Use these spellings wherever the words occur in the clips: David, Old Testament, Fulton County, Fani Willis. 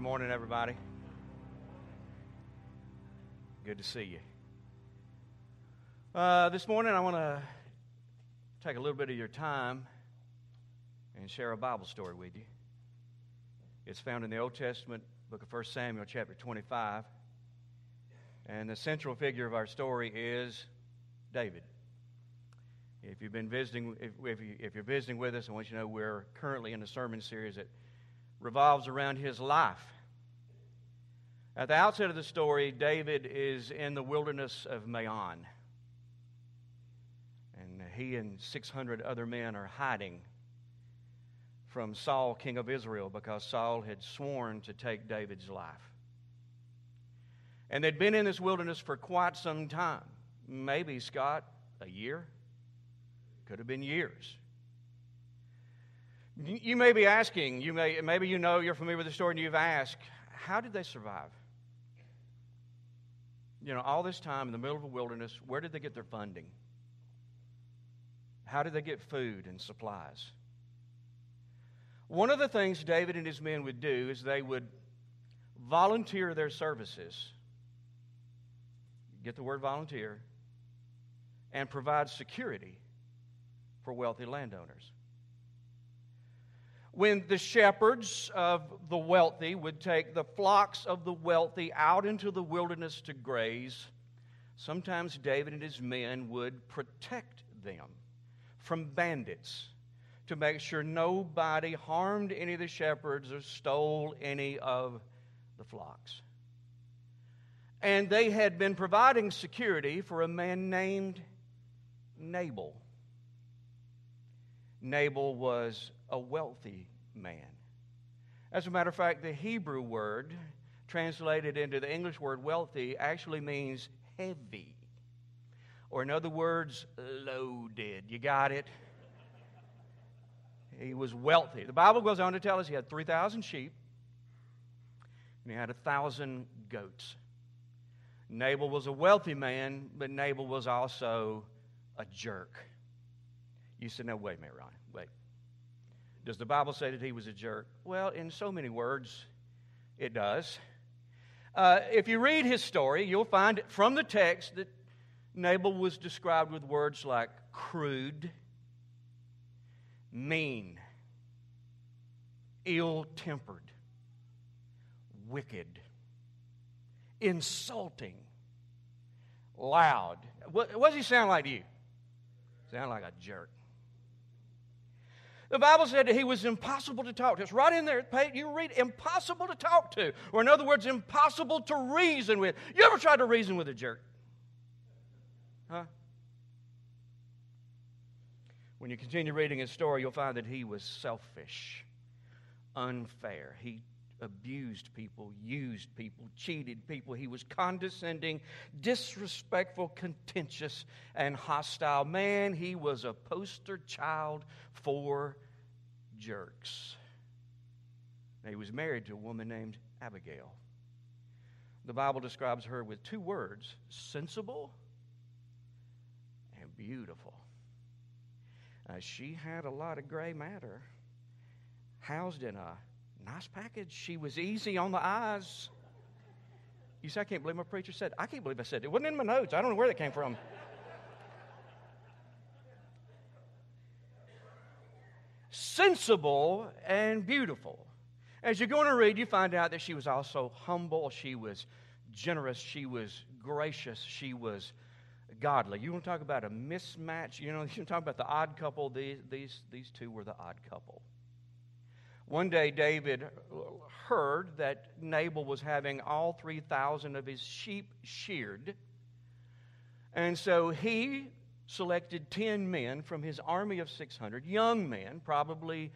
Good morning, everybody. Good to see you. This morning, I want to take a little bit of your time and share a Bible story with you. It's found in the Old Testament, book of 1 Samuel, chapter 25. And the central figure of our story is David. If you've been visiting, if you're visiting with us, I want you to know we're currently in a sermon series that revolves around his life. At the outset of the story, David is in the wilderness of Maon, and he and 600 other men are hiding from Saul, king of Israel, because Saul had sworn to take David's life. And they'd been in this wilderness for quite some time. Maybe, Scott, a year? Could have been years. You may be asking, maybe you know, you're familiar with the story, and you've asked, how did they survive? You know, all this time in the middle of a wilderness, where did they get their funding? How did they get food and supplies? One of the things David and his men would do is they would volunteer their services, get the word volunteer, and provide security for wealthy landowners. When the shepherds of the wealthy would take the flocks of the wealthy out into the wilderness to graze, sometimes David and his men would protect them from bandits to make sure nobody harmed any of the shepherds or stole any of the flocks. And they had been providing security for a man named Nabal. Nabal was a wealthy man. As a matter of fact, the Hebrew word translated into the English word wealthy actually means heavy. Or in other words, loaded. You got it? He was wealthy. The Bible goes on to tell us he had 3,000 sheep and he had 1,000 goats. Nabal was a wealthy man, but Nabal was also a jerk. You said, no, wait a minute, Ronnie, wait. Does the Bible say that he was a jerk? Well, in so many words, it does. If you read his story, you'll find from the text that Nabal was described with words like crude, mean, ill-tempered, wicked, insulting, loud. What does he sound like to you? Sound like a jerk. The Bible said that he was impossible to talk to. It's right in there, Pate. You read, impossible to talk to. Or in other words, impossible to reason with. You ever tried to reason with a jerk? Huh? When you continue reading his story, you'll find that he was selfish, unfair. He abused people, used people, cheated people. He was condescending, disrespectful, contentious, and hostile. Man, he was a poster child for jerks. Now, he was married to a woman named Abigail. The Bible describes her with two words, sensible and beautiful. She had a lot of gray matter housed in a nice package. She was easy on the eyes. You say, I can't believe my preacher said. I can't believe I said it. It wasn't in my notes. I don't know where that came from. Sensible and beautiful. As you're going to read, you find out that she was also humble. She was generous. She was gracious. She was godly. You want to talk about a mismatch? You know, you talk about the odd couple. These two were the odd couple. One day, David heard that Nabal was having all 3,000 of his sheep sheared. And so he selected 10 men from his army of 600, young men, probably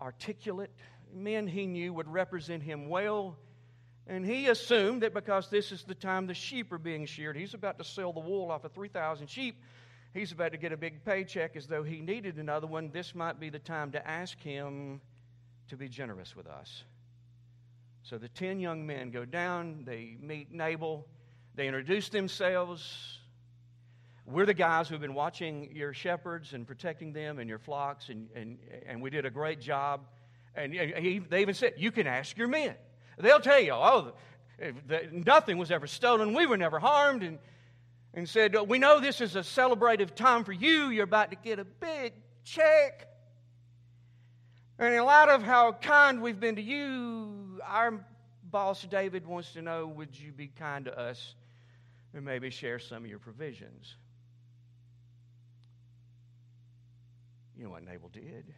articulate, men he knew would represent him well. And he assumed that because this is the time the sheep are being sheared, he's about to sell the wool off of 3,000 sheep. He's about to get a big paycheck as though he needed another one. This might be the time to ask him to be generous with us. So the 10 young men go down, they meet Nabal, they introduce themselves. We're the guys who've been watching your shepherds and protecting them and your flocks, and we did a great job. And they even said, you can ask your men. They'll tell you, oh, nothing was ever stolen. We were never harmed. And said, we know this is a celebrative time for you. You're about to get a big check. And in light of how kind we've been to you, our boss David wants to know, would you be kind to us and maybe share some of your provisions? You know what Nabal did?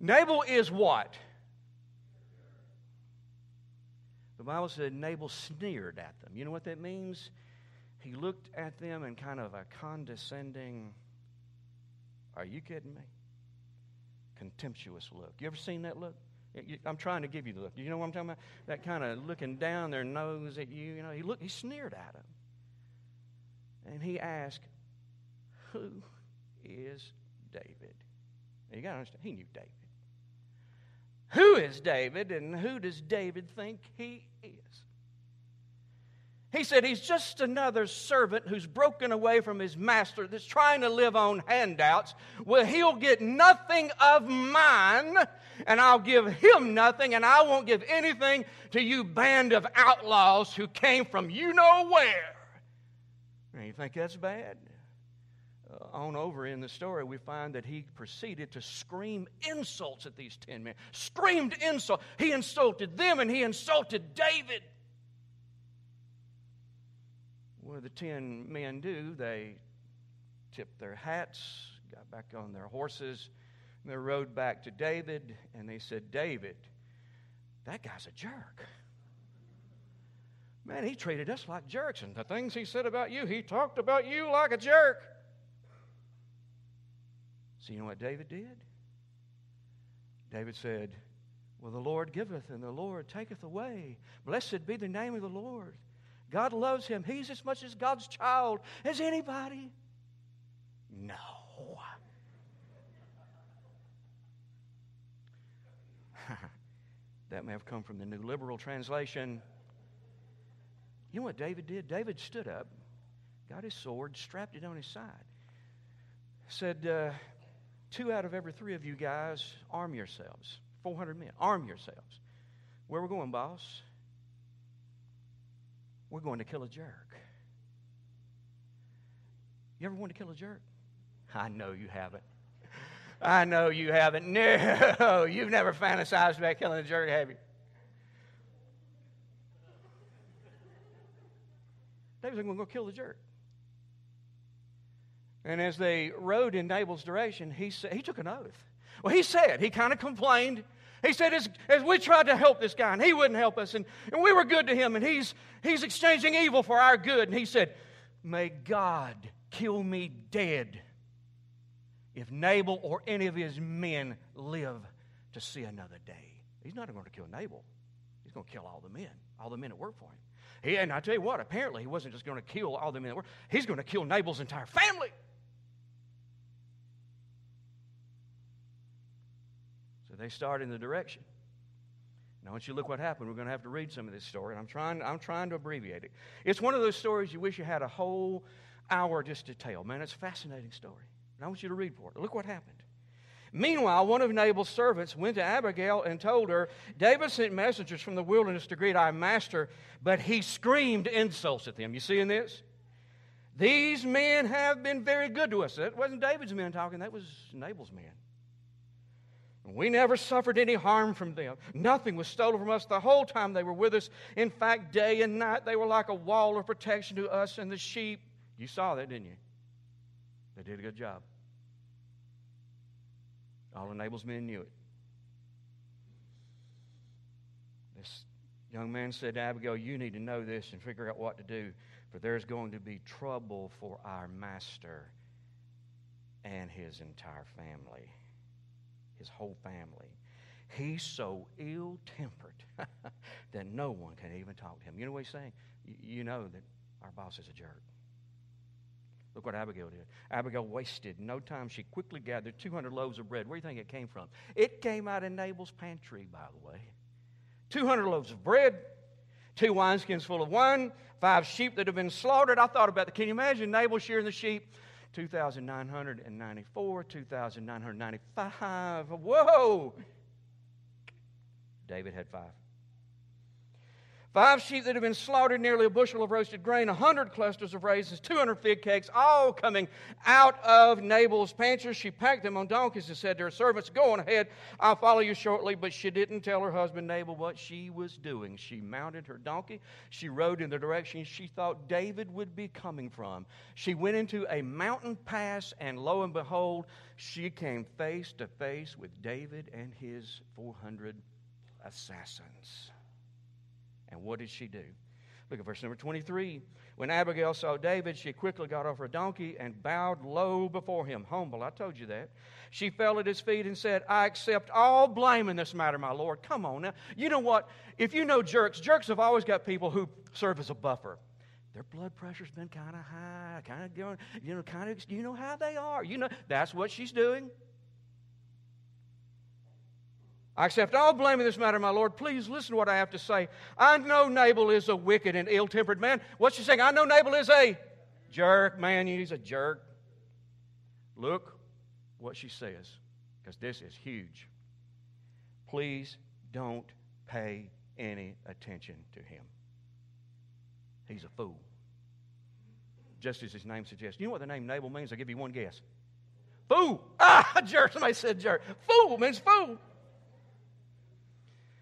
Nabal is what? The Bible said Nabal sneered at them. You know what that means? He looked at them in kind of a condescending, are you kidding me? Contemptuous look. You ever seen that look? I'm trying to give you the look. You know what I'm talking about? That kind of looking down their nose at you. You know, he sneered at him. And he asked, who is David? Now, you got to understand, he knew David. Who is David, and who does David think he is? He said he's just another servant who's broken away from his master, that's trying to live on handouts. Well, he'll get nothing of mine, and I'll give him nothing, and I won't give anything to you band of outlaws who came from you know where. Now, you think that's bad? On over in the story, we find that he proceeded to scream insults at these 10 men. Screamed insult. He insulted them and he insulted David. What did the 10 men do? They tipped their hats, got back on their horses, and they rode back to David, and they said, David, that guy's a jerk. Man, he treated us like jerks, and the things he said about you, he talked about you like a jerk. So you know what David did? David said, well, the Lord giveth and the Lord taketh away. Blessed be the name of the Lord. God loves him. He's as much as God's child as anybody. No. That may have come from the New Liberal Translation. You know what David did? David stood up, got his sword, strapped it on his side, said, 2 out of every 3 of you guys, arm yourselves. 400 men, arm yourselves. Where we're going, boss? We're going to kill a jerk. You ever want to kill a jerk? I know you haven't. I know you haven't. No, you've never fantasized about killing a jerk, have you? David's going to go kill the jerk. And as they rode in Nabal's direction, he took an oath. Well, he kind of complained. He said, as we tried to help this guy, and he wouldn't help us, and we were good to him, and he's exchanging evil for our good. And he said, may God kill me dead if Nabal or any of his men live to see another day. He's not going to kill Nabal. He's going to kill all the men that work for him. And I tell you what, apparently he wasn't just going to kill all the men that work. He's going to kill Nabal's entire family. They start in the direction. Now, once you look what happened, we're going to have to read some of this story. And I'm trying to abbreviate it. It's one of those stories you wish you had a whole hour just to tell. Man, it's a fascinating story. And I want you to read for it. Look what happened. Meanwhile, one of Nabal's servants went to Abigail and told her, David sent messengers from the wilderness to greet our master, but he screamed insults at them. You seeing this? These men have been very good to us. That wasn't David's men talking. That was Nabal's men. We never suffered any harm from them. Nothing was stolen from us the whole time they were with us. In fact, day and night, they were like a wall of protection to us and the sheep. You saw that, didn't you? They did a good job. All of Nabal's men knew it. This young man said to Abigail, you need to know this and figure out what to do, for there's going to be trouble for our master and his entire family. His whole family. He's so ill-tempered that no one can even talk to him. You know what he's saying? You know that our boss is a jerk. Look what Abigail did. Abigail wasted no time. She quickly gathered 200 loaves of bread. Where do you think it came from? It came out of Nabal's pantry, by the way. 200 loaves of bread, 2 wineskins full of wine, 5 sheep that had been slaughtered. I thought about that. Can you imagine Nabal shearing the sheep? 2,994, 2,995. Whoa! David had 5. 5 sheep that had been slaughtered, nearly a bushel of roasted grain, 100 clusters of raisins, 200 fig cakes, all coming out of Nabal's pantry. She packed them on donkeys and said to her servants, "Go on ahead, I'll follow you shortly." But she didn't tell her husband Nabal what she was doing. She mounted her donkey. She rode in the direction she thought David would be coming from. She went into a mountain pass, and lo and behold, she came face to face with David and his 400 assassins. And what did she do? Look at verse number 23. When Abigail saw David, she quickly got off her donkey and bowed low before him. Humble, I told you that. She fell at his feet and said, "I accept all blame in this matter, my Lord." Come on now. You know what? If you know jerks have always got people who serve as a buffer. Their blood pressure's been kind of high, kind of going, you know how they are. You know, that's what she's doing. "I accept all blame in this matter, my Lord. Please listen to what I have to say. I know Nabal is a wicked and ill-tempered man." What's she saying? I know Nabal is a jerk, man. He's a jerk. Look what she says, because this is huge. "Please don't pay any attention to him. He's a fool, just as his name suggests." You know what the name Nabal means? I'll give you one guess. Fool. Ah, jerk. Somebody said jerk. Fool means fool.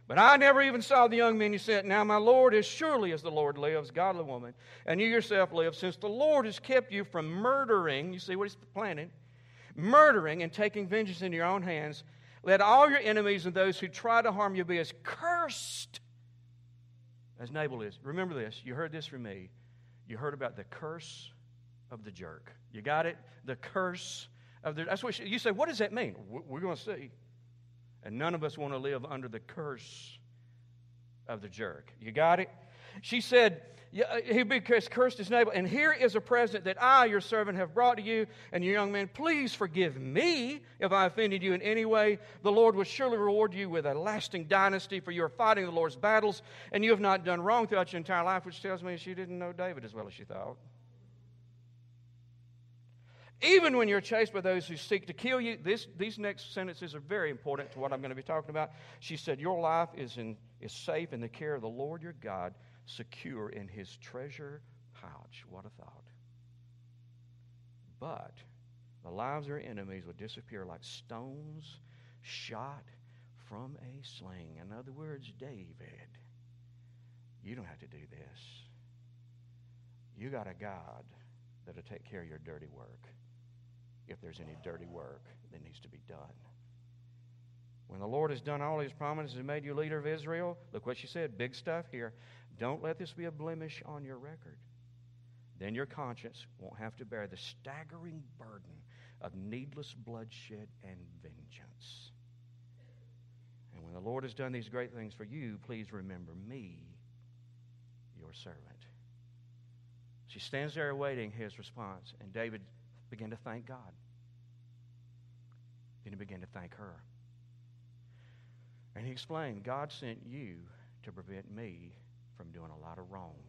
"But I never even saw the young men you sent. Now, my Lord, as surely as the Lord lives," godly woman, "and you yourself live, since the Lord has kept you from murdering," you see what he's planning, "murdering and taking vengeance into your own hands, let all your enemies and those who try to harm you be as cursed as Nabal is." Remember this. You heard this from me. You heard about the curse of the jerk. You got it? The curse of the jerk. That's what you say, what does that mean? We're going to see. And none of us want to live under the curse of the jerk. You got it? She said, "He'd be cursed as Nabal. And here is a present that I, your servant, have brought to you and your young men. Please forgive me if I offended you in any way. The Lord will surely reward you with a lasting dynasty, for you are fighting the Lord's battles, and you have not done wrong throughout your entire life," which tells me she didn't know David as well as she thought. "Even when you're chased by those who seek to kill you," these next sentences are very important to what I'm going to be talking about. She said, "Your life is safe in the care of the Lord your God, secure in his treasure pouch." What a thought. "But the lives of your enemies will disappear like stones shot from a sling." In other words, David, you don't have to do this. You got a God that'll take care of your dirty work. If there's any dirty work that needs to be done. "When the Lord has done all his promises and made you leader of Israel," look what she said, big stuff here, "don't let this be a blemish on your record. Then your conscience won't have to bear the staggering burden of needless bloodshed and vengeance. And when the Lord has done these great things for you, please remember me, your servant." She stands there awaiting his response, and David began to thank God. Then he began to thank her. And he explained, "God sent you to prevent me from doing a lot of wrong.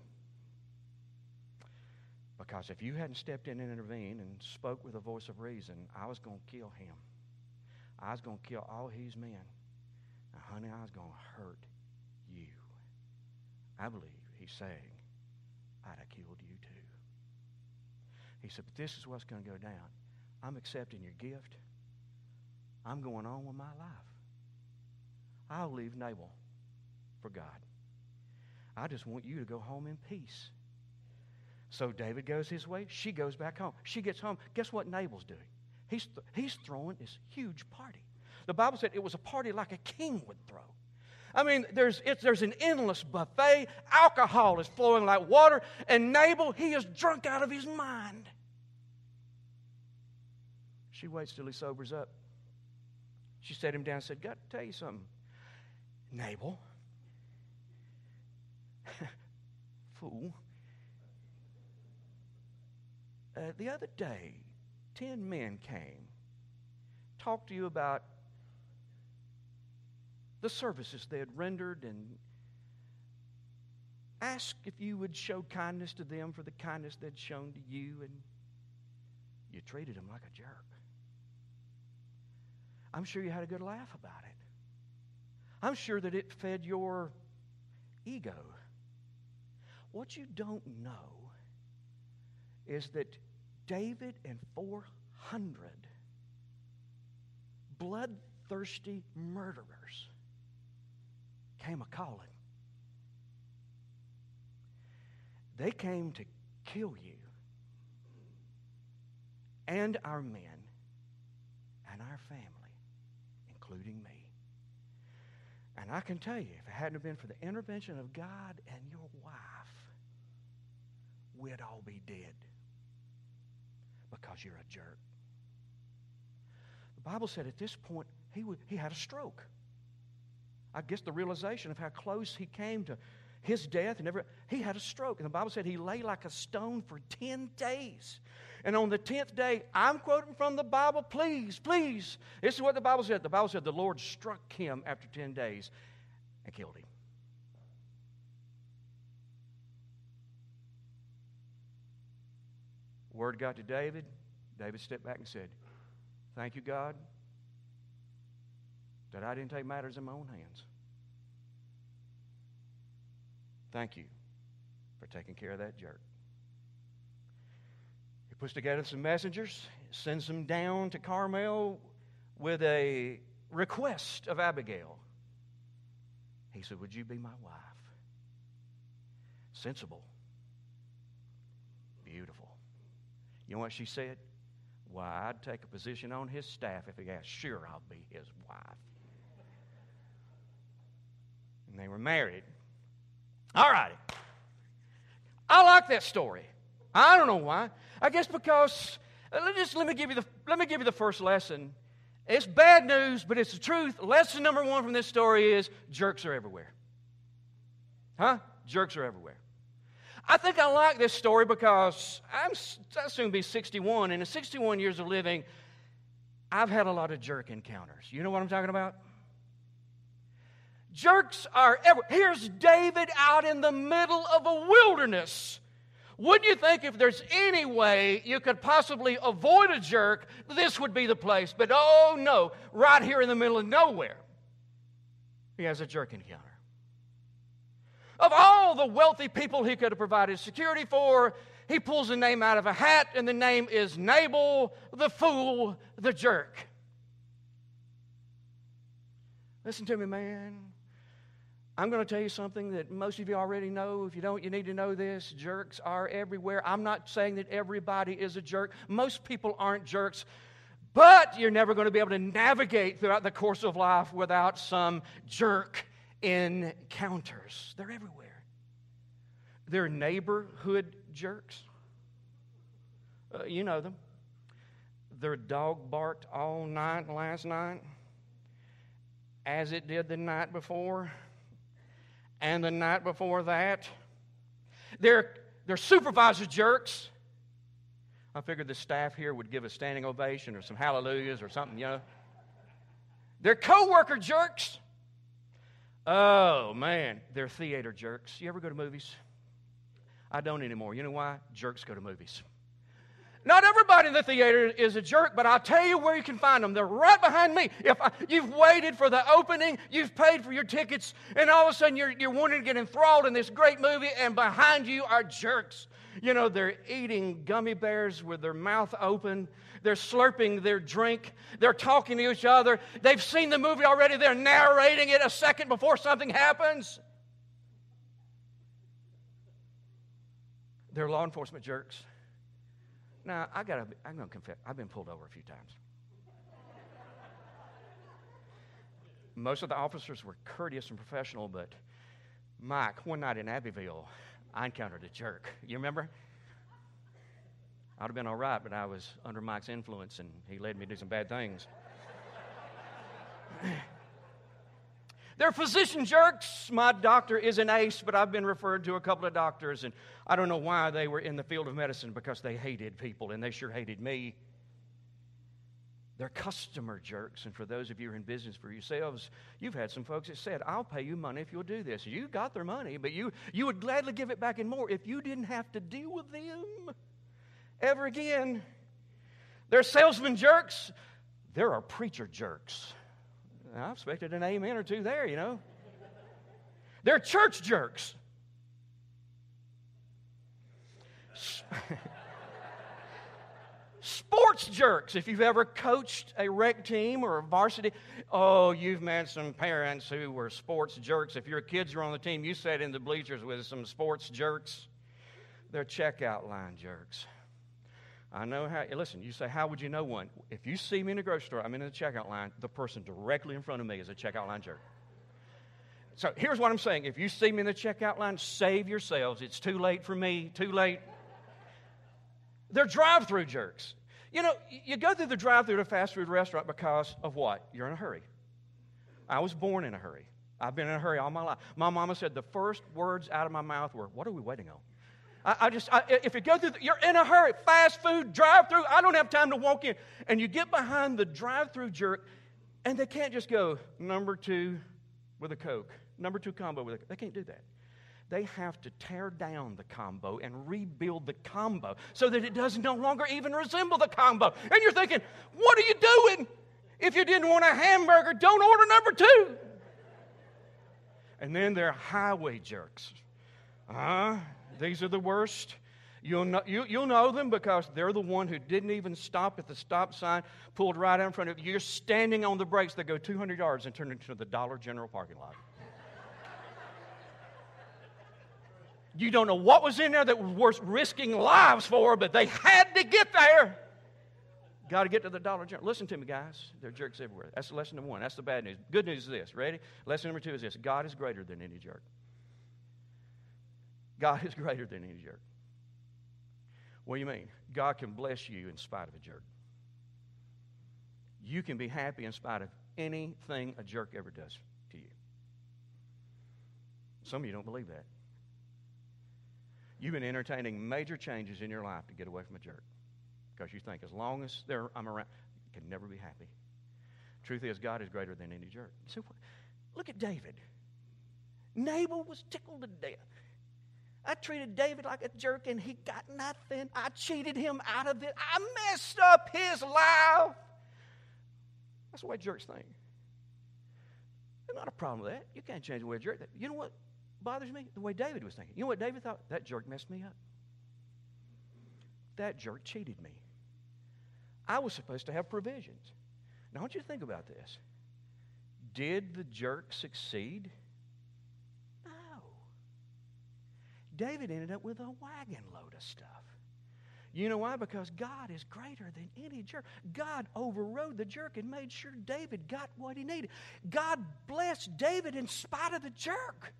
Because if you hadn't stepped in and intervened and spoke with a voice of reason, I was going to kill him. I was going to kill all his men. And honey, I was going to hurt you." I believe he's saying, "I'd have killed you too." He said, "But this is what's going to go down. I'm accepting your gift. I'm going on with my life. I'll leave Nabal for God. I just want you to go home in peace." So David goes his way. She goes back home. She gets home. Guess what Nabal's doing? He's throwing this huge party. The Bible said it was a party like a king would throw. I mean, there's an endless buffet. Alcohol is flowing like water. And Nabal, he is drunk out of his mind. She waits till he sobers up. She sat him down and said, "Got to tell you something, Nabal. Fool. The other day, 10 men came, talked to you about the services they had rendered and ask if you would show kindness to them for the kindness they'd shown to you, and you treated them like a jerk. I'm sure you had a good laugh about it. I'm sure that it fed your ego. What you don't know is that David and 400 bloodthirsty murderers came a-calling. They came to kill you and our men and our family, including me. And I can tell you, if it hadn't have been for the intervention of God and your wife, we'd all be dead because you're a jerk. The Bible said at this point, he had a stroke. I guess the realization of how close he came to his death, and he had a stroke. And the Bible said he lay like a stone for 10 days. And on the 10th day, I'm quoting from the Bible, please. This is what the Bible said. The Bible said the Lord struck him after 10 days and killed him. Word got to David. David stepped back and said, "Thank you, God, that I didn't take matters in my own hands. Thank you for taking care of that jerk." He puts together some messengers, sends them down to Carmel with a request of Abigail. He said, "Would you be my wife?" Sensible. Beautiful. You know what she said? "Why, I'd take a position on his staff if he asked. Sure, I'll be his wife." And they were married. All righty. I like that story. I don't know why. I guess because let me give you the first lesson. It's bad news, but it's the truth. Lesson number one from this story is jerks are everywhere. Huh? Jerks are everywhere. I think I like this story because I'll soon be 61, and in 61 years of living, I've had a lot of jerk encounters. You know what I'm talking about? Jerks are everywhere. Here's David out in the middle of a wilderness. Wouldn't you think if there's any way you could possibly avoid a jerk, this would be the place? But oh no, right here in the middle of nowhere, he has a jerk encounter. Of all the wealthy people he could have provided security for, he pulls a name out of a hat, and the name is Nabal, the fool, the jerk. Listen to me, man. I'm going to tell you something that most of you already know. If you don't, you need to know this. Jerks are everywhere. I'm not saying that everybody is a jerk. Most people aren't jerks. But you're never going to be able to navigate throughout the course of life without some jerk encounters. They're everywhere. They're neighborhood jerks. You know them. Their dog barked all night last night, as it did the night before, and the night before that. They're supervisor jerks. I figured the staff here would give a standing ovation or some hallelujahs or something, you know. They're co-worker jerks. Oh, man, they're theater jerks. You ever go to movies? I don't anymore. You know why? Jerks go to movies. Not everybody in the theater is a jerk, but I'll tell you where you can find them. They're right behind me. You've waited for the opening, you've paid for your tickets, and all of a sudden you're wanting to get enthralled in this great movie, and behind you are jerks. You know, they're eating gummy bears with their mouth open. They're slurping their drink. They're talking to each other. They've seen the movie already. They're narrating it a second before something happens. They're law enforcement jerks. Now, I'm going to confess, I've been pulled over a few times. Most of the officers were courteous and professional, but Mike, one night in Abbeville, I encountered a jerk. You remember? I'd have been all right, but I was under Mike's influence, and he led me to do some bad things. They're physician jerks. My doctor is an ace, but I've been referred to a couple of doctors, and I don't know why they were in the field of medicine, because they hated people, and they sure hated me. They're customer jerks, and for those of you who are in business for yourselves, you've had some folks that said, "I'll pay you money if you'll do this." You got their money, but you would gladly give it back and more if you didn't have to deal with them ever again. They're salesman jerks. There are preacher jerks. I expected an amen or two there, you know. They're church jerks. Sports jerks. If you've ever coached a rec team or a varsity, oh, you've met some parents who were sports jerks. If your kids were on the team, you sat in the bleachers with some sports jerks. They're checkout line jerks. I know how. Listen, you say, how would you know one? If you see me in a grocery store, I'm in the checkout line, the person directly in front of me is a checkout line jerk. So here's what I'm saying. If you see me in the checkout line, save yourselves. It's too late for me, too late. They're drive-through jerks. You know, you go through the drive-through at a fast food restaurant because of what? You're in a hurry. I was born in a hurry. I've been in a hurry all my life. My mama said the first words out of my mouth were, what are we waiting on? If you go through, you're in a hurry. Fast food, drive-through, I don't have time to walk in. And you get behind the drive-through jerk, and they can't just go, number two with a Coke, number two combo with a Coke. They can't do that. They have to tear down the combo and rebuild the combo so that it does no longer even resemble the combo. And you're thinking, what are you doing? If you didn't want a hamburger, don't order number two. And then they're highway jerks. These are the worst. You'll know them because they're the one who didn't even stop at the stop sign, pulled right out in front of you. You're standing on the brakes. They go 200 yards and turn into the Dollar General parking lot. You don't know what was in there that was worth risking lives for, but they had to get there. Got to get to the Dollar General. Listen to me, guys. There are jerks everywhere. That's lesson number one. That's the bad news. Good news is this. Ready? Lesson number two is this. God is greater than any jerk. God is greater than any jerk. What do you mean? God can bless you in spite of a jerk. You can be happy in spite of anything a jerk ever does to you. Some of you don't believe that. You've been entertaining major changes in your life to get away from a jerk because you think as long as I'm around, you can never be happy. Truth is, God is greater than any jerk. So, look at David. Nabal was tickled to death. I treated David like a jerk and he got nothing. I cheated him out of it. I messed up his life. That's the way jerks think. There's not a problem with that. You can't change the way a jerk thinks. You know what bothers me? The way David was thinking. You know what David thought? That jerk messed me up. That jerk cheated me. I was supposed to have provisions. Now, I want you to think about this. Did the jerk succeed? No. David ended up with a wagon load of stuff. You know why? Because God is greater than any jerk. God overrode the jerk and made sure David got what he needed. God blessed David in spite of the jerk.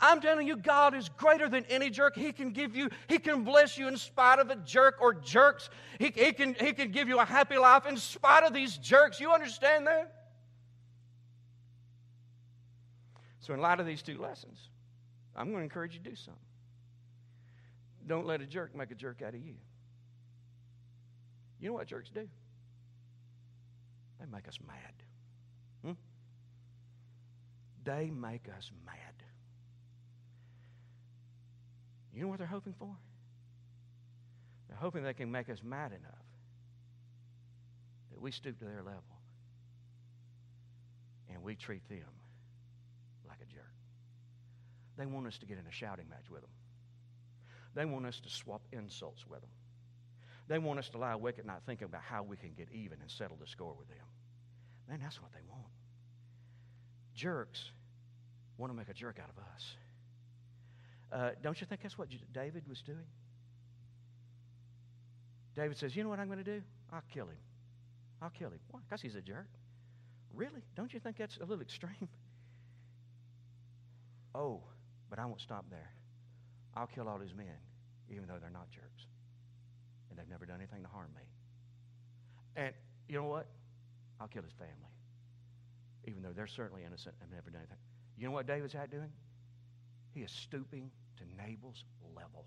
I'm telling you, God is greater than any jerk. He can give you, He can bless you in spite of a jerk or jerks. He can give you a happy life in spite of these jerks. You understand that? So in light of these two lessons, I'm going to encourage you to do something. Don't let a jerk make a jerk out of you. You know what jerks do? They make us mad. They make us mad. You know what they're hoping for? They're hoping they can make us mad enough that we stoop to their level and we treat them like a jerk. They want us to get in a shouting match with them. They want us to swap insults with them. They want us to lie awake at night thinking about how we can get even and settle the score with them. Man, that's what they want. Jerks want to make a jerk out of us. Don't you think that's what David was doing? David says, you know what I'm going to do? I'll kill him. Why? Because he's a jerk. Really? Don't you think that's a little extreme? Oh, but I won't stop there. I'll kill all his men, even though they're not jerks. And they've never done anything to harm me. And you know what? I'll kill his family, even though they're certainly innocent and never done anything. You know what David's out doing? He is stooping to Nabal's level.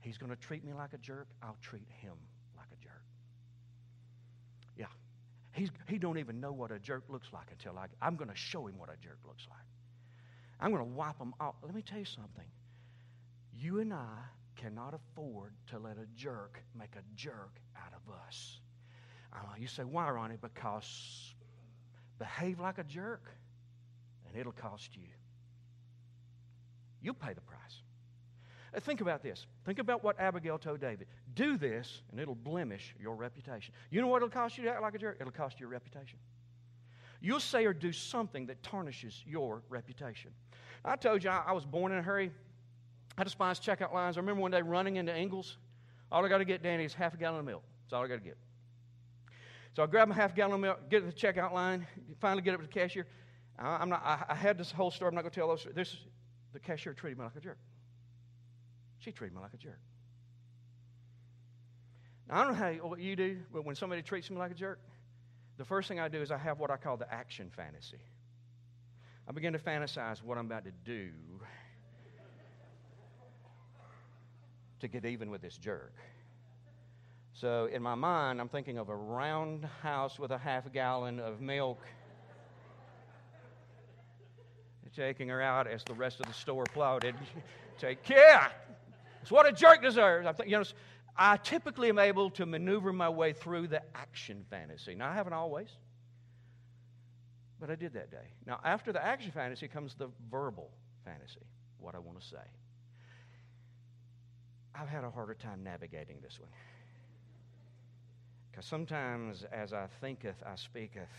He's going to treat me like a jerk. I'll treat him like a jerk. Yeah. He don't even know what a jerk looks like until I'm going to show him what a jerk looks like. I'm going to wipe him off. Let me tell you something. You and I cannot afford to let a jerk make a jerk out of us. You say, why, Ronnie? Because behave like a jerk, and it'll cost you. You'll pay the price. Think about this. Think about what Abigail told David. Do this, and it'll blemish your reputation. You know what it'll cost you to act like a jerk? It'll cost you your reputation. You'll say or do something that tarnishes your reputation. I told you I was born in a hurry. I despise checkout lines. I remember one day running into Ingles. All I got to get, Danny, is half a gallon of milk. That's all I got to get. So I grabbed my half gallon of milk, get to the checkout line, finally get up to the cashier. I had this whole story. I'm not going to tell those stories. The cashier treated me like a jerk. She treated me like a jerk. Now, I don't know what you do, but when somebody treats me like a jerk, the first thing I do is I have what I call the action fantasy. I begin to fantasize what I'm about to do to get even with this jerk. So in my mind, I'm thinking of a roundhouse with a half gallon of milk, taking her out as the rest of the store applauded. Take care. It's what a jerk deserves. I typically am able to maneuver my way through the action fantasy. Now, I haven't always, but I did that day. Now, after the action fantasy comes the verbal fantasy, what I want to say. I've had a harder time navigating this one. Because sometimes as I thinketh, I speaketh.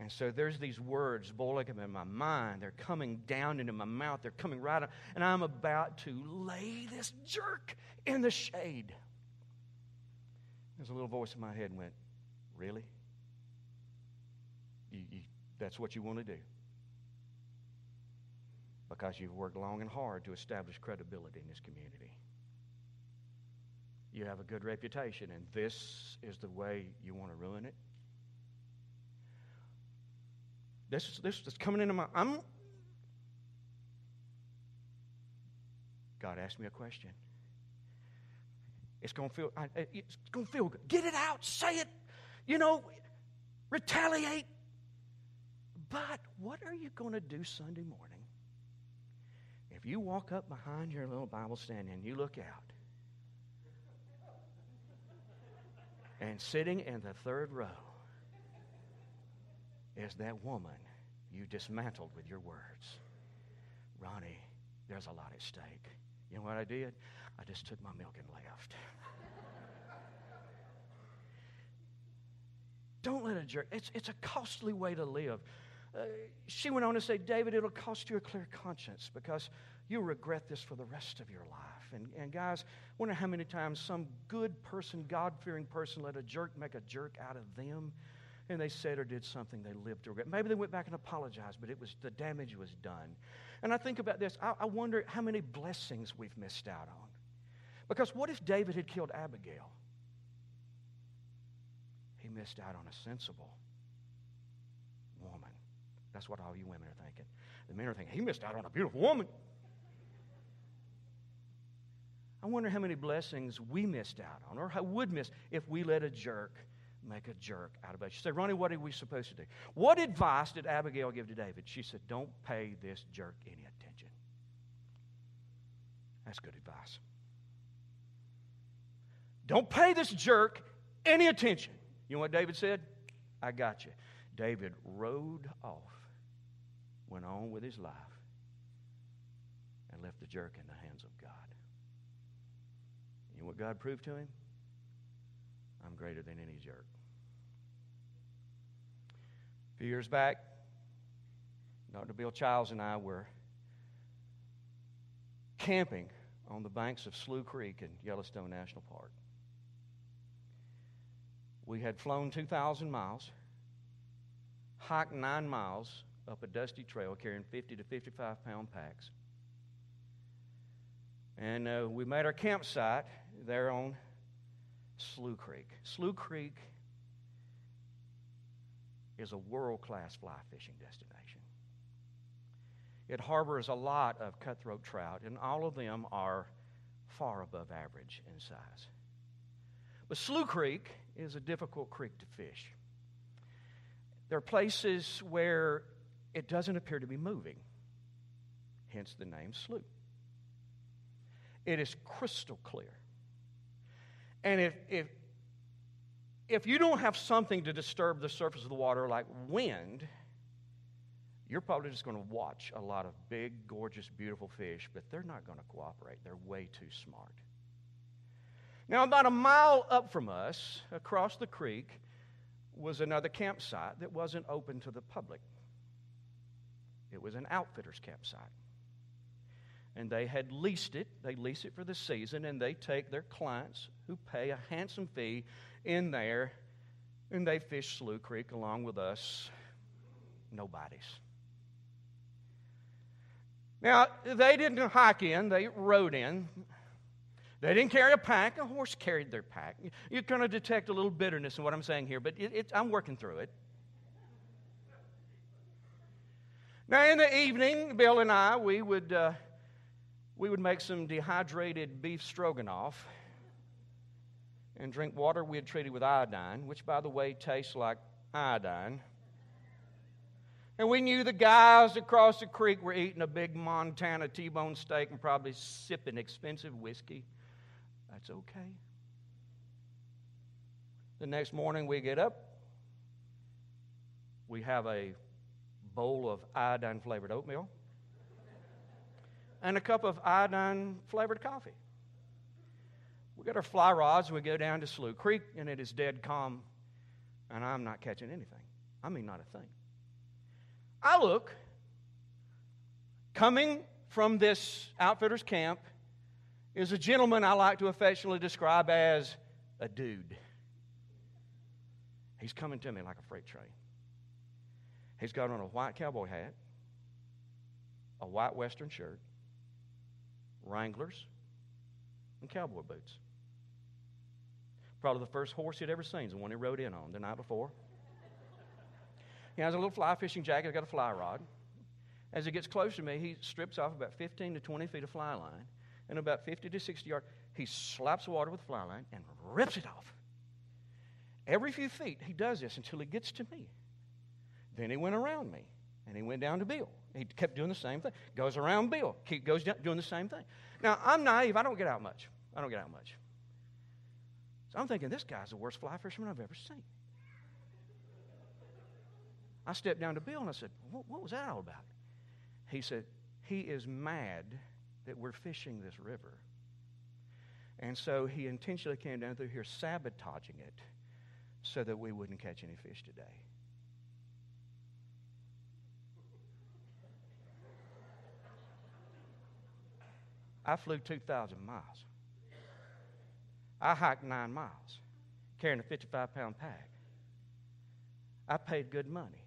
And so there's these words boiling up in my mind. They're coming down into my mouth. They're coming right up. And I'm about to lay this jerk in the shade. There's a little voice in my head went, really? That's what you want to do? Because you've worked long and hard to establish credibility in this community. You have a good reputation, and this is the way you want to ruin it. This is coming into my... God asked me a question. It's going to feel... It's going to feel good. Get it out. Say it. Retaliate. But what are you going to do Sunday morning if you walk up behind your little Bible stand and you look out and sitting in the third row is that woman you dismantled with your words? Ronnie, there's a lot at stake. You know what I did? I just took my milk and left. Don't let a jerk. It's a costly way to live. She went on to say, David, it'll cost you a clear conscience because you'll regret this for the rest of your life. And guys, wonder how many times some good person, God-fearing person let a jerk make a jerk out of them. And they said or did something they lived to regret. Maybe they went back and apologized, but the damage was done. And I think about this. I wonder how many blessings we've missed out on. Because what if David had killed Abigail? He missed out on a sensible woman. That's what all you women are thinking. The men are thinking, he missed out on a beautiful woman. I wonder how many blessings we missed out on or would miss if we let a jerk make a jerk out of it. She said, Ronnie, what are we supposed to do? What advice did Abigail give to David? She said, don't pay this jerk any attention. That's good advice. Don't pay this jerk any attention. You know what David said? I got you. David rode off, went on with his life, and left the jerk in the hands of God. You know what God proved to him? I'm greater than any jerk. A few years back, Dr. Bill Childs and I were camping on the banks of Slough Creek in Yellowstone National Park. We had flown 2,000 miles, hiked 9 miles up a dusty trail carrying 50 to 55-pound packs. And we made our campsite there on Slough Creek. Slough Creek is a world-class fly fishing destination. It harbors a lot of cutthroat trout, and all of them are far above average in size. But Slough Creek is a difficult creek to fish. There are places where it doesn't appear to be moving, hence the name Slough. It is crystal clear. And if if you don't have something to disturb the surface of the water like wind, you're probably just going to watch a lot of big, gorgeous, beautiful fish, but they're not going to cooperate. They're way too smart. Now, about a mile up from us, across the creek, was another campsite that wasn't open to the public. It was an outfitter's campsite. And they had leased it. They lease it for the season, and they take their clients who pay a handsome fee in there, and they fish Slough Creek along with us. Nobody's. Now, they didn't hike in. They rode in. They didn't carry a pack. A horse carried their pack. You're going to detect a little bitterness in what I'm saying here, but I'm working through it. Now, in the evening, Bill and I, we would make some dehydrated beef stroganoff and drink water we had treated with iodine, which, by the way, tastes like iodine. And we knew the guys across the creek were eating a big Montana T-bone steak and probably sipping expensive whiskey. That's okay. The next morning we get up. We have a bowl of iodine-flavored oatmeal and a cup of iodine-flavored coffee. We got our fly rods, and we go down to Slough Creek, and it is dead calm, and I'm not catching anything. I mean, not a thing. I look, coming from this outfitter's camp is a gentleman I like to affectionately describe as a dude. He's coming to me like a freight train. He's got on a white cowboy hat, a white western shirt, Wranglers, and cowboy boots. Probably the first horse he'd ever seen is the one he rode in on the night before. He has a little fly fishing jacket. He's got a fly rod. As he gets close to me, he strips off about 15 to 20 feet of fly line. And about 50 to 60 yards, he slaps water with the fly line and rips it off. Every few feet, he does this until he gets to me. Then he went around me, and he went down to Bill. He kept doing the same thing. Goes around Bill. Goes down doing the same thing. Now, I'm naive. I don't get out much. So I'm thinking, this guy's the worst fly fisherman I've ever seen. I stepped down to Bill and I said, what was that all about? He said, he is mad that we're fishing this river. And so he intentionally came down through here sabotaging it so that we wouldn't catch any fish today. I flew 2,000 miles. I hiked 9 miles carrying a 55-pound pack. I paid good money.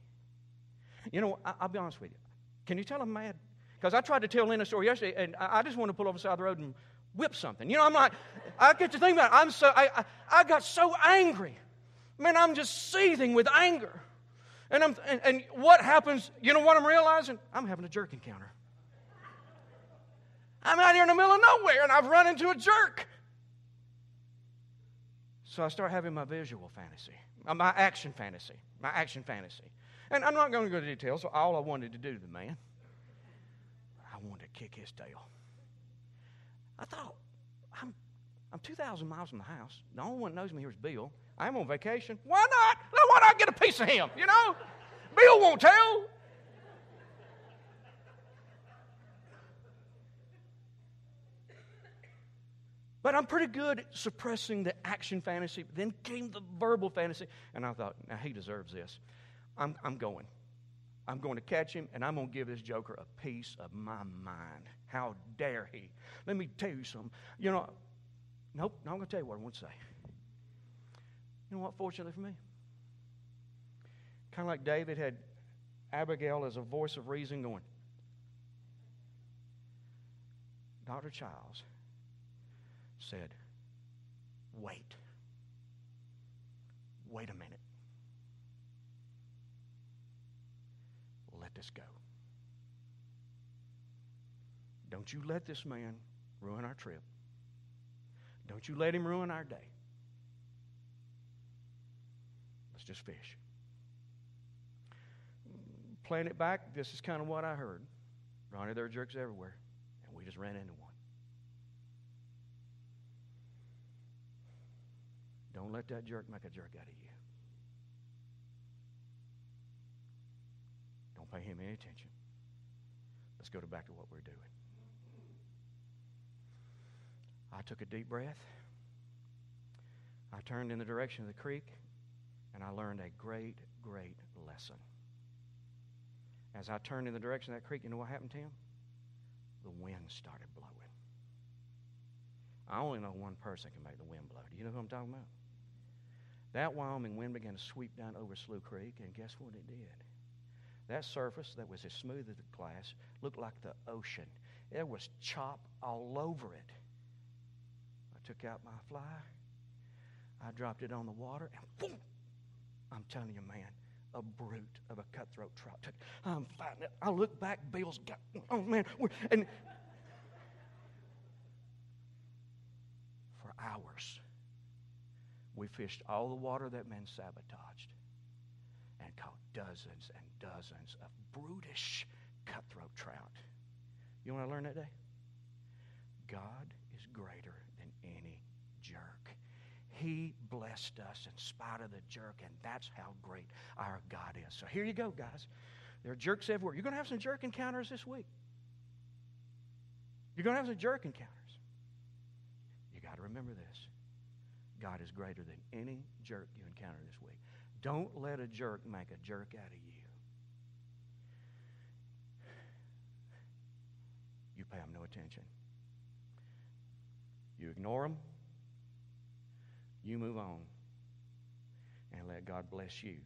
You know, I'll be honest with you. Can you tell I'm mad? Because I tried to tell Lynn a story yesterday, and I just wanted to pull over the side of the road and whip something. You know, I'm like, I get to think about it. I got so angry. Man, I'm just seething with anger. And what happens, you know what I'm realizing? I'm having a jerk encounter. I'm out here in the middle of nowhere, and I've run into a jerk. So I start having my visual fantasy, my action fantasy, And I'm not going to go into details, so all I wanted to do to the man, I wanted to kick his tail. I thought, I'm 2,000 miles from the house. The only one that knows me here is Bill. I'm on vacation. Why not? Why not get a piece of him, you know? Bill won't tell. But I'm pretty good at suppressing the action fantasy. Then came the verbal fantasy. And I thought, now he deserves this. I'm going. I'm going to catch him, and I'm going to give this joker a piece of my mind. How dare he? Let me tell you something. You know, nope, not going to tell you what I want to say. You know what, fortunately for me? Kind of like David had Abigail as a voice of reason going, Dr. Childs said, wait a minute, let this go. Don't you let this man ruin our trip. Don't you let him ruin our day. Let's just fish. Playing it back, this is kind of what I heard. Ronnie, there are jerks everywhere, and we just ran into one. Don't let that jerk make a jerk out of you. Don't pay him any attention. Let's go back to what we're doing. I took a deep breath. I turned in the direction of the creek, and I learned a great, great lesson. As I turned in the direction of that creek, you know what happened to him? The wind started blowing. I only know one person can make the wind blow. Do you know who I'm talking about? That Wyoming wind began to sweep down over Slough Creek, and guess what it did? That surface that was as smooth as glass looked like the ocean. There was chop all over it. I took out my fly. I dropped it on the water, and boom! I'm telling you, man, a brute of a cutthroat trout. I'm fighting it. I look back, Bill's got, oh, man. And for hours, we fished all the water that men sabotaged and caught dozens and dozens of brutish cutthroat trout. You know what I learned that day? God is greater than any jerk. He blessed us in spite of the jerk, and that's how great our God is. So here you go, guys. There are jerks everywhere. You're going to have some jerk encounters this week. You're going to have some jerk encounters. You got to remember this. God is greater than any jerk you encounter this week. Don't let a jerk make a jerk out of you. You pay them no attention. You ignore them. You move on and let God bless you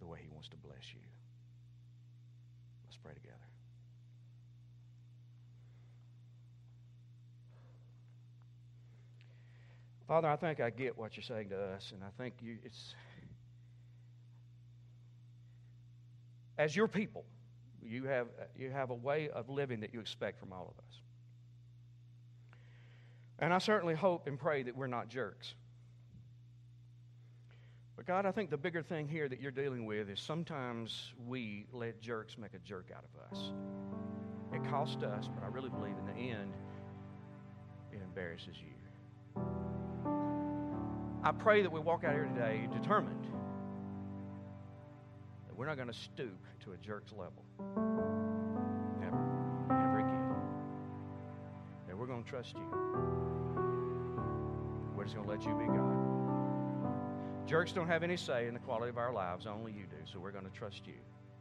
the way He wants to bless you. Let's pray together. Father, I think I get what you're saying to us, and I think it's as your people, you have a way of living that you expect from all of us. And I certainly hope and pray that we're not jerks. But God, I think the bigger thing here that you're dealing with is sometimes we let jerks make a jerk out of us. It costs us, but I really believe in the end, it embarrasses you. I pray that we walk out here today determined that we're not going to stoop to a jerk's level. Never again. That we're going to trust you. We're just going to let you be God. Jerks don't have any say in the quality of our lives. Only you do. So we're going to trust you.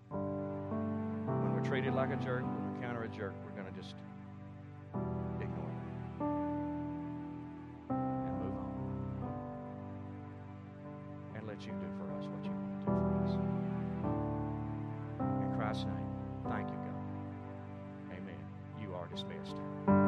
When we're treated like a jerk, when we encounter a jerk, we're going to just ignore it and move on and let you do for us what you want to do for us. In Christ's name, thank you, God. Amen. You are dismissed.